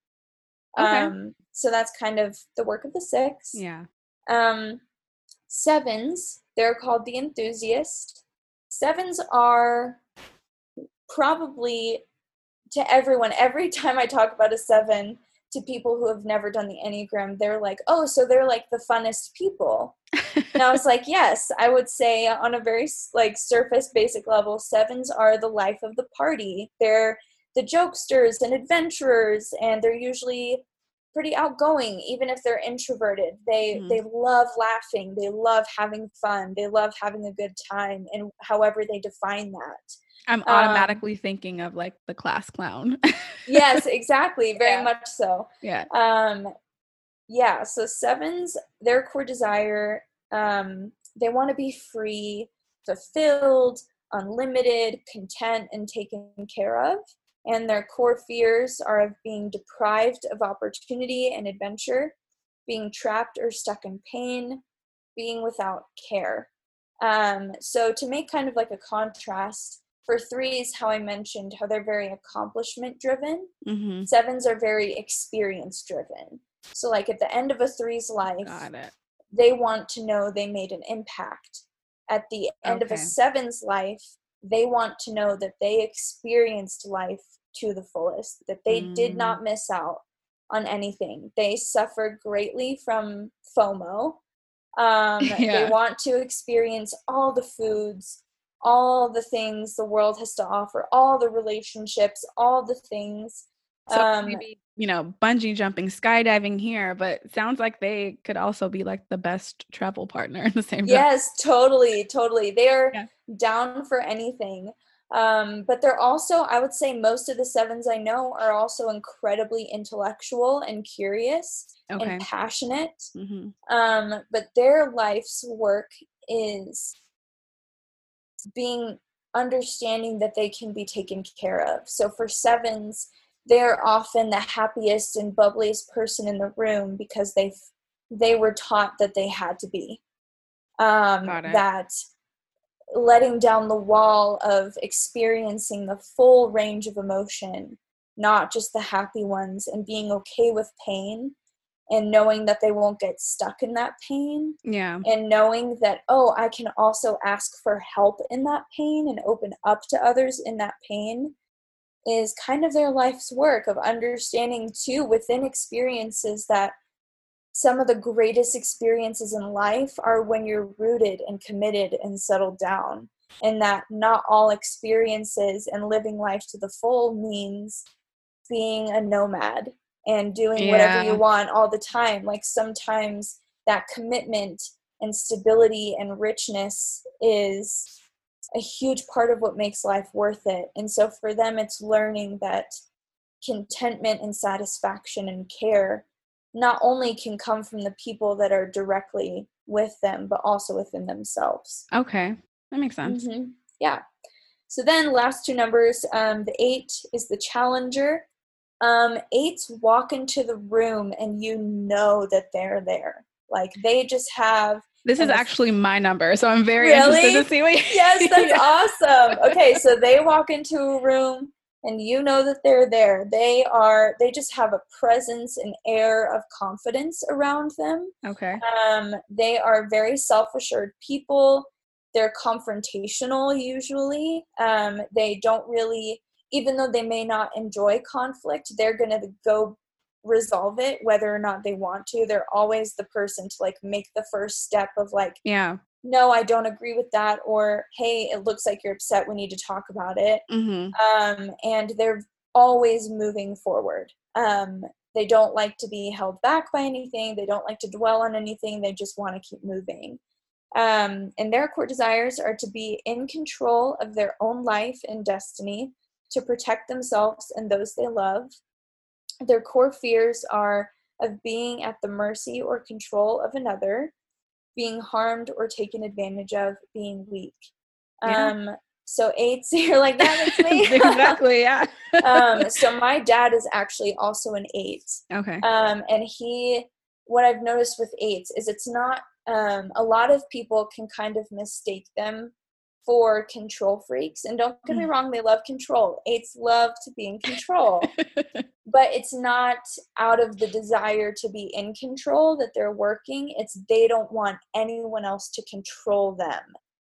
So that's kind of the work of the six. Yeah. Sevens, they're called the enthusiast. Sevens are probably, to everyone, every time I talk about a seven to people who have never done the Enneagram, they're like, oh, so they're like the funnest people. And I was like, yes, I would say on a very like surface basic level, sevens are the life of the party. They're the jokesters and adventurers, and they're usually pretty outgoing, even if they're introverted. They love laughing. They love having fun. They love having a good time, and however they define that. I'm automatically thinking of like the class clown. Yes, exactly. Very much so. Yeah. So sevens, their core desire, they want to be free, fulfilled, unlimited, content, and taken care of. And their core fears are of being deprived of opportunity and adventure, being trapped or stuck in pain, being without care. So to make kind of like a contrast, for threes, how I mentioned how they're very accomplishment driven, mm-hmm. sevens are very experience driven. So like at the end of a three's life, they want to know they made an impact. At the end of a seven's life, they want to know that they experienced life to the fullest, that they did not miss out on anything. They suffer greatly from FOMO. They want to experience all the foods, all the things the world has to offer, all the relationships, all the things. So maybe, bungee jumping, skydiving here, but it sounds like they could also be like the best travel partner in the same time. Yes, totally. They are down for anything. But they're also, I would say most of the sevens I know are also incredibly intellectual and curious and passionate. Mm-hmm. But their life's work is being understanding that they can be taken care of. So for sevens, they're often the happiest and bubbliest person in the room because they were taught that they had to be. That letting down the wall of experiencing the full range of emotion, not just the happy ones, and being okay with pain and knowing that they won't get stuck in that pain. Yeah. And knowing that, oh, I can also ask for help in that pain and open up to others in that pain is kind of their life's work of understanding too within experiences that some of the greatest experiences in life are when you're rooted and committed and settled down, and that not all experiences and living life to the full means being a nomad and doing whatever you want all the time. Like sometimes that commitment and stability and richness is a huge part of what makes life worth it. And so for them, it's learning that contentment and satisfaction and care not only can come from the people that are directly with them, but also within themselves. Okay. That makes sense. Mm-hmm. Yeah. So then last two numbers, the 8 is the challenger. 8s walk into the room and you know that they're there. Like they just have. This is actually my number. So I'm very interested to see what you Yes, that's awesome. Okay. So they walk into a room and you know that they're there. They just have a presence and air of confidence around them. Okay. They are very self-assured people. They're confrontational usually. They don't really, even though they may not enjoy conflict, they're going to go resolve it whether or not they want to. They're always the person to like make the first step of like, no, I don't agree with that, or hey, it looks like you're upset, we need to talk about it. Mm-hmm. And they're always moving forward. They don't like to be held back by anything. They don't like to dwell on anything. They just want to keep moving. And their core desires are to be in control of their own life and destiny, to protect themselves and those they love. Their core fears are of being at the mercy or control of another, being harmed or taken advantage of, being weak. So 8s, you're like, that's me. Exactly, yeah. So my dad is actually also an 8. Okay. And what I've noticed with 8s is it's not, a lot of people can kind of mistake them for control freaks. And don't get me wrong, they love control. 8s love to be in control. But it's not out of the desire to be in control that they're working. It's they don't want anyone else to control them.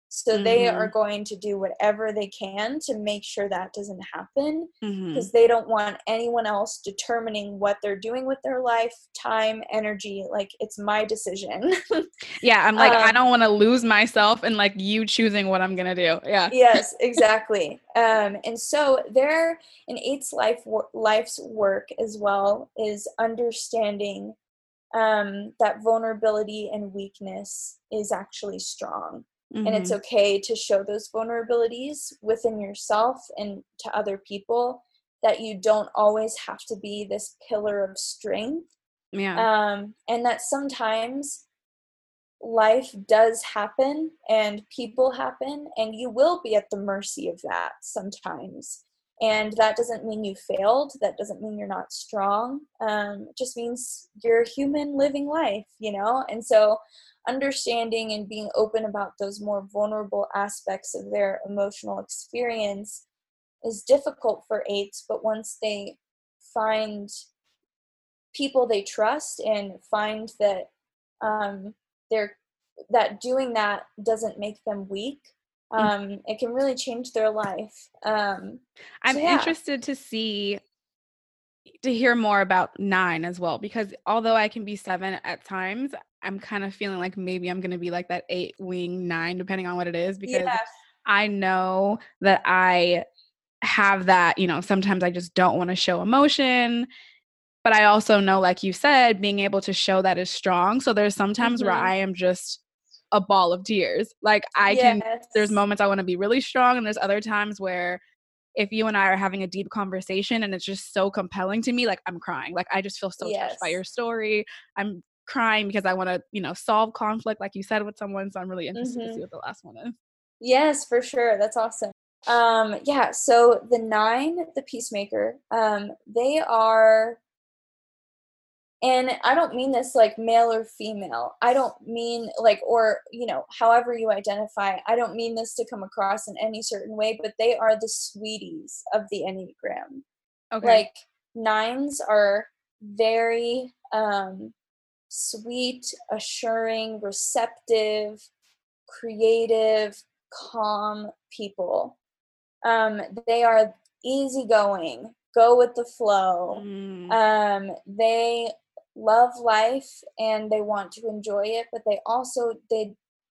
So they are going to do whatever they can to make sure that doesn't happen, because they don't want anyone else determining what they're doing with their life, time, energy. Like, it's my decision. Yeah. I'm like, I don't want to lose myself and like you choosing what I'm going to do. Yeah. Yes, exactly. And so they're an 8's life's work as well is understanding that vulnerability and weakness is actually strong. Mm-hmm. And it's okay to show those vulnerabilities within yourself and to other people, that you don't always have to be this pillar of strength. Yeah. And that sometimes life does happen and people happen and you will be at the mercy of that sometimes. And that doesn't mean you failed. That doesn't mean you're not strong. It just means you're a human living life, you know? And so understanding and being open about those more vulnerable aspects of their emotional experience is difficult for 8s, but once they find people they trust and find that that doing that doesn't make them weak, it can really change their life. I'm interested to hear more about 9 as well, because although I can be 7 at times, I'm kind of feeling like maybe I'm going to be like that 8 wing 9, depending on what it is, because I know that I have that, you know, sometimes I just don't want to show emotion, but I also know, like you said, being able to show that is strong. So there's sometimes where I am just a ball of tears. Like I can, there's moments I want to be really strong, and there's other times where if you and I are having a deep conversation and it's just so compelling to me, like I'm crying. Like I just feel so touched by your story. I'm crying because I want to, you know, solve conflict, like you said, with someone. So I'm really interested to see what the last one is. Yes, for sure. That's awesome. Yeah. So the 9, the peacemaker, they are, and I don't mean this like male or female. I don't mean like, or, you know, however you identify, I don't mean this to come across in any certain way, but they are the sweeties of the Enneagram. Okay. Like 9s are very, sweet, assuring, receptive, creative, calm people. They are easygoing, go with the flow. They love life and they want to enjoy it, but they also they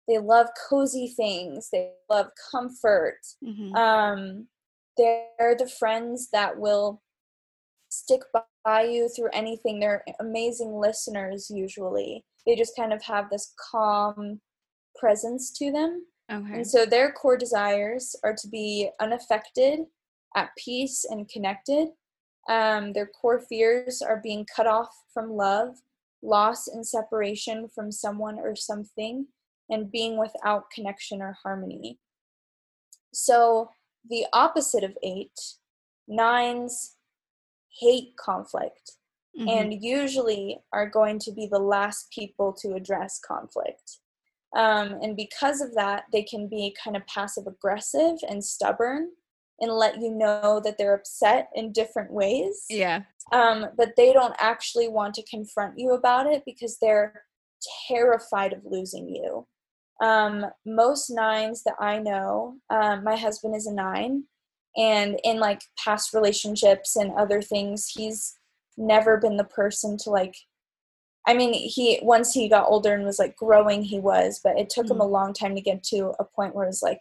love cozy things. They love comfort. They're the friends that will stick by you through anything. They're amazing listeners usually. They just kind of have this calm presence to them. Okay. And so their core desires are to be unaffected, at peace, and connected. Their core fears are being cut off from love, loss and separation from someone or something, and being without connection or harmony. So the opposite of 8, 9s hate conflict and usually are going to be the last people to address conflict. And because of that, they can be kind of passive aggressive and stubborn and let you know that they're upset in different ways. But they don't actually want to confront you about it because they're terrified of losing you. Most 9s that I know, my husband is a 9, and in like past relationships and other things, he's never been the person to like, I mean, he, once he got older and was like growing, he was, but it took him a long time to get to a point where it's like,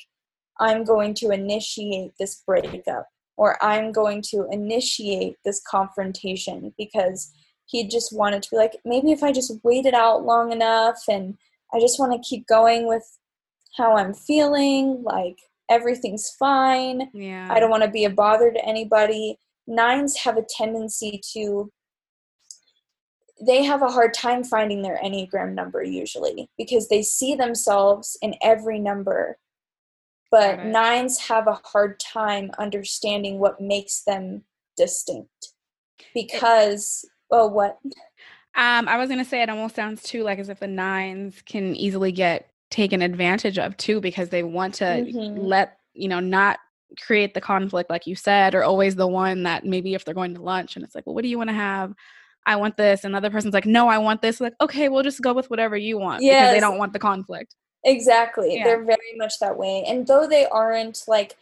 I'm going to initiate this breakup, or I'm going to initiate this confrontation, because he just wanted to be like, maybe if I just wait it out long enough and I just want to keep going with how I'm feeling, like everything's fine. I don't want to be a bother to anybody. 9s have a tendency to, they have a hard time finding their Enneagram number usually because they see themselves in every number. But 9s have a hard time understanding what makes them distinct because, I was going to say it almost sounds too like as if the 9s can easily get taken advantage of too, because they want to let, you know, not create the conflict like you said, or always the one that maybe if they're going to lunch and it's like, well, what do you want to have? I want this. And the other person's like, no, I want this. Like, okay, we'll just go with whatever you want because they don't want the conflict. Exactly. Yeah. They're very much that way. And though they aren't like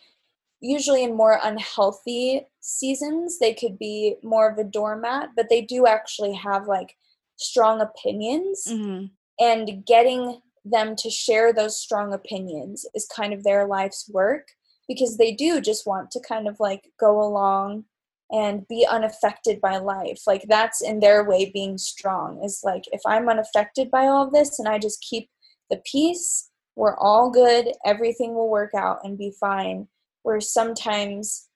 usually in more unhealthy seasons, they could be more of a doormat, but they do actually have like strong opinions, and getting them to share those strong opinions is kind of their life's work, because they do just want to kind of like go along and be unaffected by life. Like that's in their way being strong, is like, if I'm unaffected by all of this and I just keep the peace, we're all good, everything will work out and be fine. Where sometimes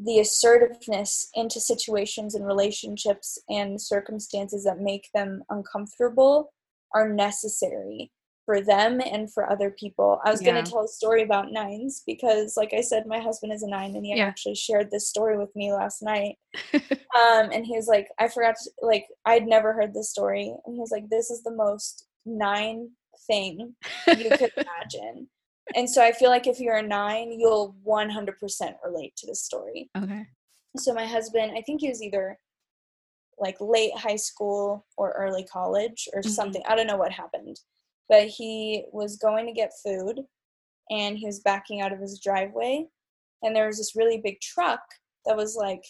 the assertiveness into situations and relationships and circumstances that make them uncomfortable are necessary for them and for other people. I was going to tell a story about 9s because, like I said, my husband is a 9 and he actually shared this story with me last night. And he was like, I forgot to, like, I'd never heard this story. And he was like, this is the most 9 thing you could imagine. And so I feel like if you're a 9, you'll 100% relate to this story. Okay. So my husband, I think he was either like late high school or early college or something. I don't know what happened. But he was going to get food and he was backing out of his driveway. And there was this really big truck that was like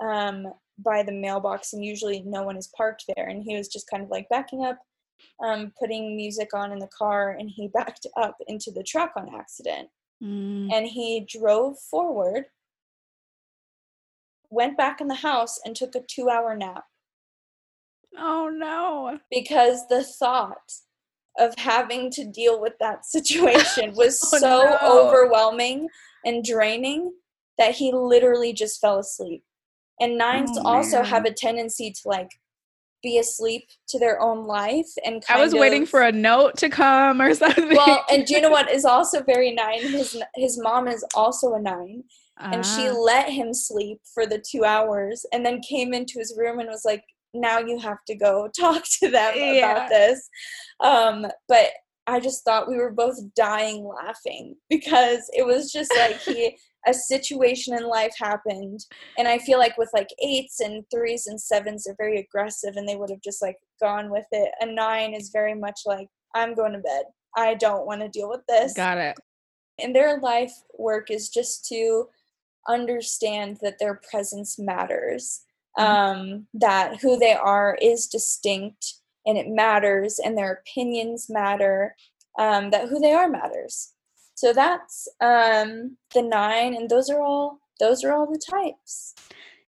by the mailbox, and usually no one is parked there. And he was just kind of like backing up, putting music on in the car, and he backed up into the truck on accident. And he drove forward, went back in the house, and took a 2-hour nap. Oh no. Because the thought of having to deal with that situation was overwhelming and draining that he literally just fell asleep. And nines also have a tendency to like be asleep to their own life. And kind I was of, waiting for a note to come or something. Well, and do you know what is also very nine? His mom is also a nine. And she let him sleep for the 2 hours and then came into his room and was like, now you have to go talk to them about this. But I just thought we were both dying laughing because it was just like a situation in life happened. And I feel like with like 8s and 3s and 7s are very aggressive and they would have just like gone with it. A 9 is very much like, I'm going to bed. I don't want to deal with this. Got it. And their life work is just to understand that their presence matters, that who they are is distinct and it matters and their opinions matter, that who they are matters. So that's the 9, and those are all the types.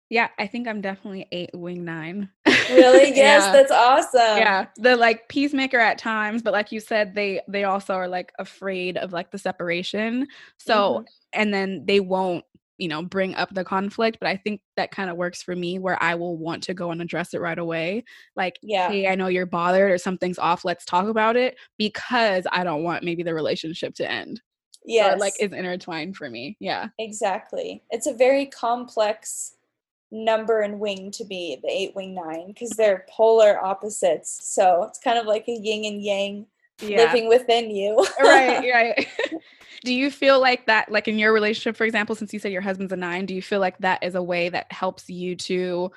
Yeah, I think I'm definitely 8 wing 9. Really? Yes, yeah. That's awesome. Yeah, they're like peacemaker at times, but like you said, they also are like afraid of like the separation. So, and then they won't, you know, bring up the conflict. But I think that kind of works for me where I will want to go and address it right away. Like, hey, I know you're bothered or something's off. Let's talk about it because I don't want maybe the relationship to end. Yeah, so like it's intertwined for me. Yeah, exactly. It's a very complex number and wing to be the 8 wing 9 because they're polar opposites, so it's kind of like a yin and yang living within you. right Do you feel like that, like in your relationship, for example, since you said your husband's a 9, do you feel like that is a way that helps you to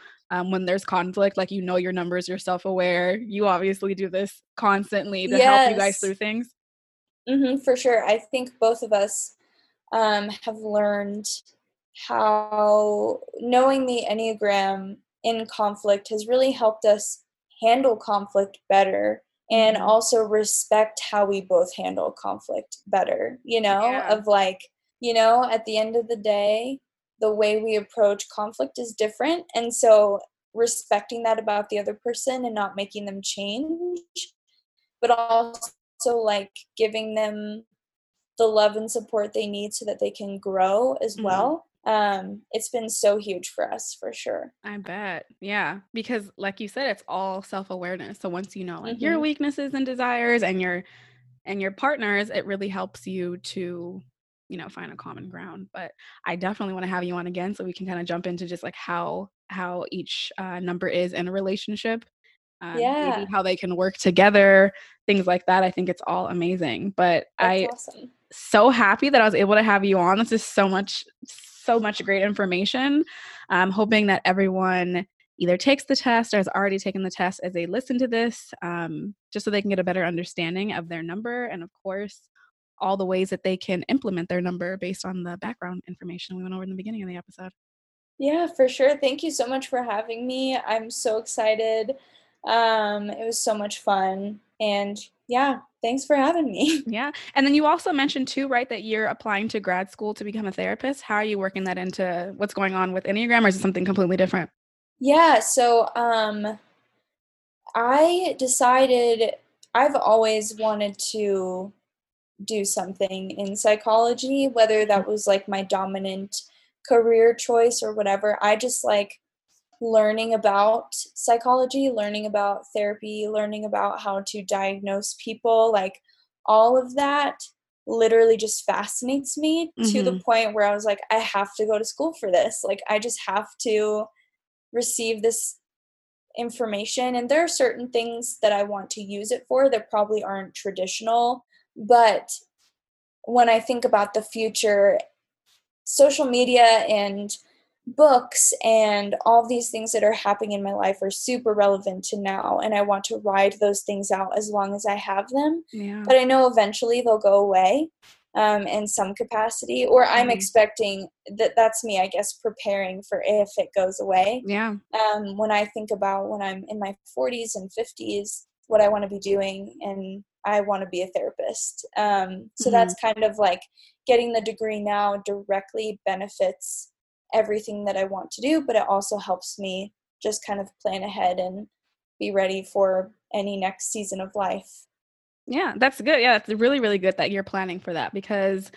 when there's conflict, like, you know, your numbers, you're self-aware, you obviously do this constantly to help you guys through things? For sure. I think both of us have learned how knowing the Enneagram in conflict has really helped us handle conflict better and also respect how we both handle conflict better, you know, of like, you know, at the end of the day, the way we approach conflict is different. And so respecting that about the other person and not making them change, but also like giving them the love and support they need so that they can grow as well. It's been so huge for us, for sure. I bet. Yeah. Because like you said, it's all self-awareness. So once you know like your weaknesses and desires and your partners, it really helps you to, you know, find a common ground. But I definitely want to have you on again so we can kind of jump into just like how each number is in a relationship, maybe how they can work together, things like that. I think it's all amazing, but awesome. So happy that I was able to have you on. This is so much great information. I'm hoping that everyone either takes the test or has already taken the test as they listen to this, just so they can get a better understanding of their number and, of course, all the ways that they can implement their number based on the background information we went over in the beginning of the episode. Yeah, for sure. Thank you so much for having me. I'm so excited. It was so much fun. And yeah, thanks for having me. Yeah. And then you also mentioned too, right, that you're applying to grad school to become a therapist. How are you working that into what's going on with Enneagram, or is it something completely different? Yeah. So, I decided I've always wanted to do something in psychology, whether that was like my dominant career choice or whatever. I just like learning about psychology, learning about therapy, learning about how to diagnose people, like all of that literally just fascinates me to the point where I was like, I have to go to school for this. Like, I just have to receive this information. And there are certain things that I want to use it for that probably aren't traditional. But when I think about the future, social media and books and all these things that are happening in my life are super relevant to now, and I want to ride those things out as long as I have them. But I know eventually they'll go away in some capacity, or I'm expecting that's me, I guess, preparing for if it goes away. When I think about when I'm in my 40s and 50s, what I want to be doing, and I want to be a therapist. So that's kind of like getting the degree now directly benefits everything that I want to do, but it also helps me just kind of plan ahead and be ready for any next season of life. Yeah, that's good. Yeah, that's really, really good that you're planning for that, because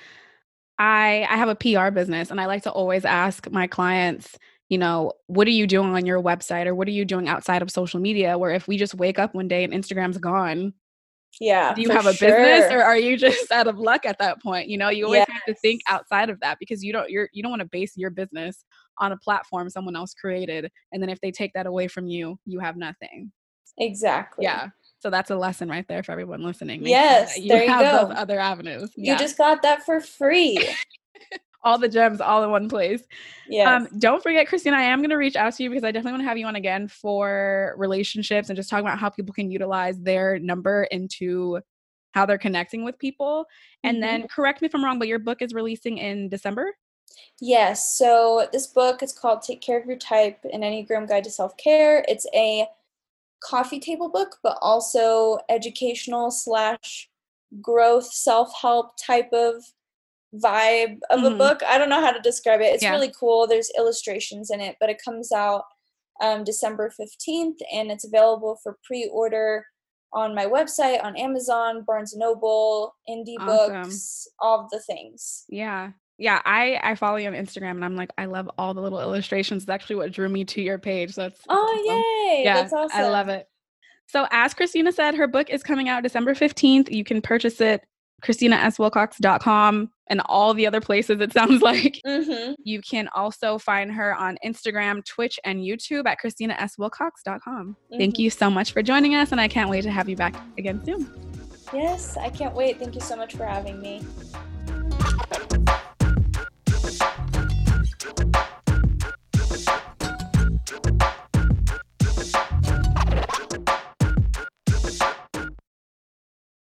I have a PR business and I like to always ask my clients, you know, what are you doing on your website, or what are you doing outside of social media? Where if we just wake up one day and Instagram's gone, yeah, do you have a business, or are you just out of luck at that point? You know, you always have to think outside of that, because you don't want to base your business on a platform someone else created, and then if they take that away from you, you have nothing. Exactly. Yeah. So that's a lesson right there for everyone listening. Yes, there you have those other avenues. Yeah. You just got that for free. All the gems all in one place. Yeah. Don't forget, Christina, I am going to reach out to you because I definitely want to have you on again for relationships and just talking about how people can utilize their number into how they're connecting with people. And then correct me if I'm wrong, but your book is releasing in December? Yes. So this book is called Take Care of Your Type, An Enneagram Guide to Self-Care. It's a coffee table book, but also educational / growth, self-help type of vibe of a book. I don't know how to describe it. It's really cool. There's illustrations in it, but it comes out December 15th, and it's available for pre-order on my website, on Amazon, Barnes & Noble, Indie Books, all of the things. Yeah. Yeah, I follow you on Instagram, and I'm like, I love all the little illustrations. It's actually what drew me to your page. So that's awesome. Yay. Yeah, that's awesome. I love it. So as Christina said, her book is coming out December 15th. You can purchase it, ChristinaSWilcox.com, and all the other places, it sounds like. You can also find her on Instagram, Twitch, and YouTube at ChristinaSWilcox.com. Thank you so much for joining us, and I can't wait to have you back again soon. Yes, I can't wait. Thank you so much for having me.